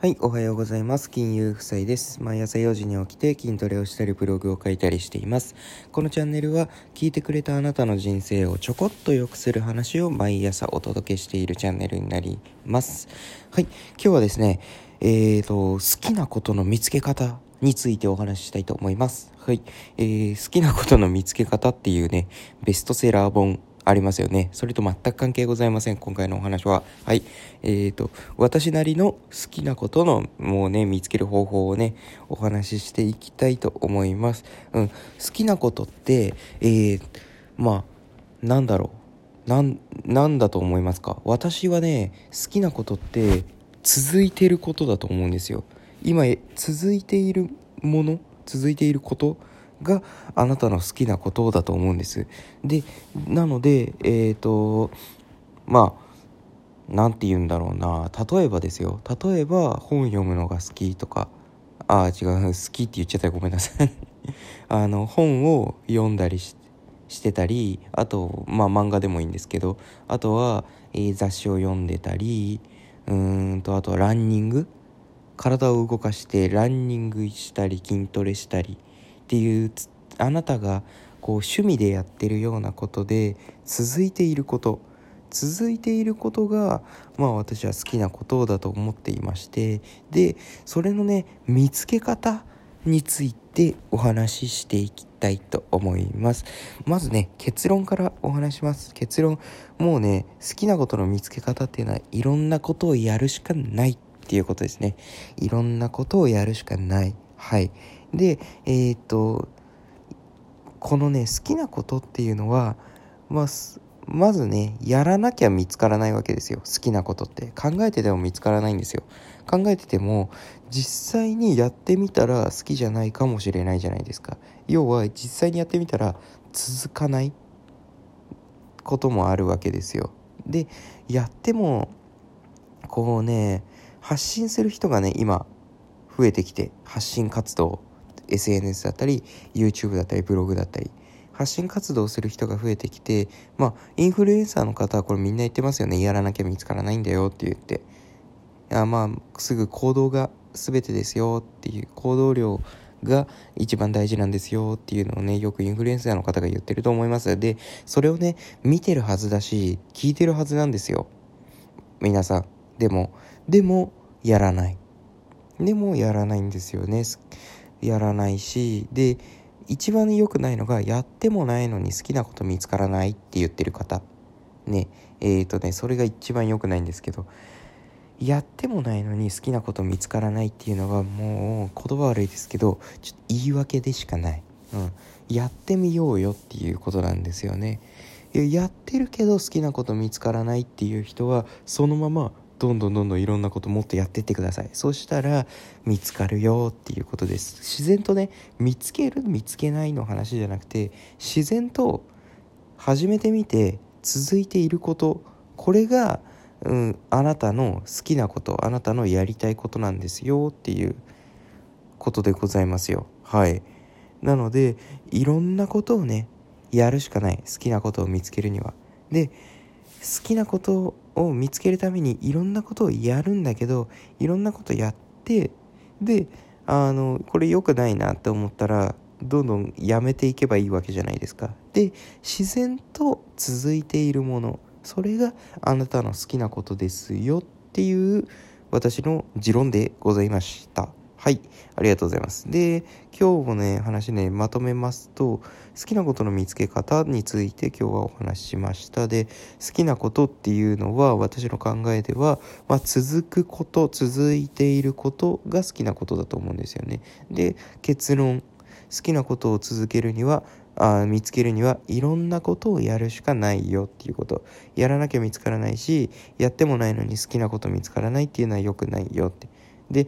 はい、おはようございます。金融夫妻です。毎朝4時に起きて筋トレをしたりブログを書いたりしています。このチャンネルは聞いてくれたあなたの人生をちょこっと良くする話を毎朝お届けしているチャンネルになります。はい、今日はですね好きなことの見つけ方についてお話ししたいと思います。はい、好きなことの見つけ方っていうねベストセラー本ありますよね。それと全く関係ございません、今回のお話は。はい、私なりの好きなことのもうね見つける方法をねお話ししていきたいと思います。好きなことって、なんだろう、なんだと思いますか？私はね好きなことって続いてることだと思うんですよ。今続いていることがあなたの好きなことだと思うんです。でなのでなんて言うんだろうな、例えば本読むのが好きとか、好きって言っちゃったらごめんなさい本を読んだりしてたり、あと漫画でもいいんですけど、あとは、雑誌を読んでたり、あとはランニング、体を動かしてランニングしたり筋トレしたりっていうあなたがこう趣味でやってるようなことで続いていることが私は好きなことだと思っていまして、でそれのね見つけ方についてお話ししていきたいと思います。まずね結論からお話します。結論、もうね好きなことの見つけ方っていうのはいろんなことをやるしかないっていうことですね。いろんなことをやるしかない。はい。で、このね好きなことっていうのは、まずねやらなきゃ見つからないわけですよ。好きなことって考えてても見つからないんですよ。考えてても実際にやってみたら好きじゃないかもしれないじゃないですか。要は実際にやってみたら続かないこともあるわけですよ。でやってもこうね発信する人がね今増えてきて、発信活動 SNS だったり YouTube だったりブログだったり発信活動する人が増えてきて、インフルエンサーの方はこれみんな言ってますよね。やらなきゃ見つからないんだよって言って、すぐ行動が全てですよっていう、行動量が一番大事なんですよっていうのをねよくインフルエンサーの方が言ってると思います。でそれをね見てるはずだし聞いてるはずなんですよ皆さん。でもやらない。でもやらないんですよね。やらないし、で一番良くないのがやってもないのに好きなこと見つからないって言ってる方ね。それが一番良くないんですけど、やってもないのに好きなこと見つからないっていうのはもう言葉悪いですけどちょっと言い訳でしかない。やってみようよっていうことなんですよね。やってるけど好きなこと見つからないっていう人はそのままどんどんいろんなこともっとやってってください。そうしたら見つかるよっていうことです。自然とね見つける見つけないの話じゃなくて、自然と始めてみて続いていること、これが、あなたの好きなこと、あなたのやりたいことなんですよっていうことでございますよ。はい。なのでいろんなことをねやるしかない、好きなことを見つけるには。で好きなことを見つけるためにいろんなことをやるんだけど、いろんなことやって、でこれ良くないなって思ったらどんどんやめていけばいいわけじゃないですか。で自然と続いているもの、それがあなたの好きなことですよっていう私の持論でございました。はい、ありがとうございます。で今日もね話ねまとめますと、好きなことの見つけ方について今日はお話ししました。で好きなことっていうのは私の考えでは、続くこと、続いていることが好きなことだと思うんですよね。で結論、好きなことを見つけるにはいろんなことをやるしかないよっていうこと、やらなきゃ見つからないし、やってもないのに好きなこと見つからないっていうのは良くないよって。で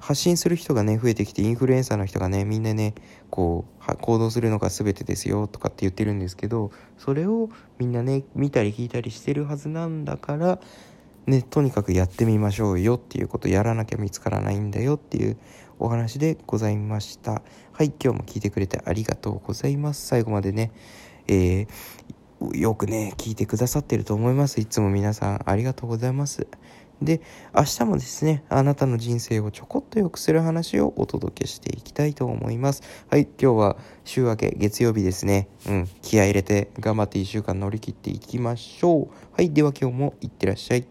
発信する人がね増えてきて、インフルエンサーの人がねみんなねこう行動するのが全てですよとかって言ってるんですけど、それをみんなね見たり聞いたりしてるはずなんだからね、とにかくやってみましょうよっていうこと、やらなきゃ見つからないんだよっていうお話でございました。はい、今日も聞いてくれてありがとうございます。最後までね、よくね聞いてくださってると思います。いつも皆さんありがとうございます。で、明日もですね、あなたの人生をちょこっと良くする話をお届けしていきたいと思います。はい、今日は週明け月曜日ですね。気合い入れて頑張って1週間乗り切っていきましょう。はい、では今日もいってらっしゃい。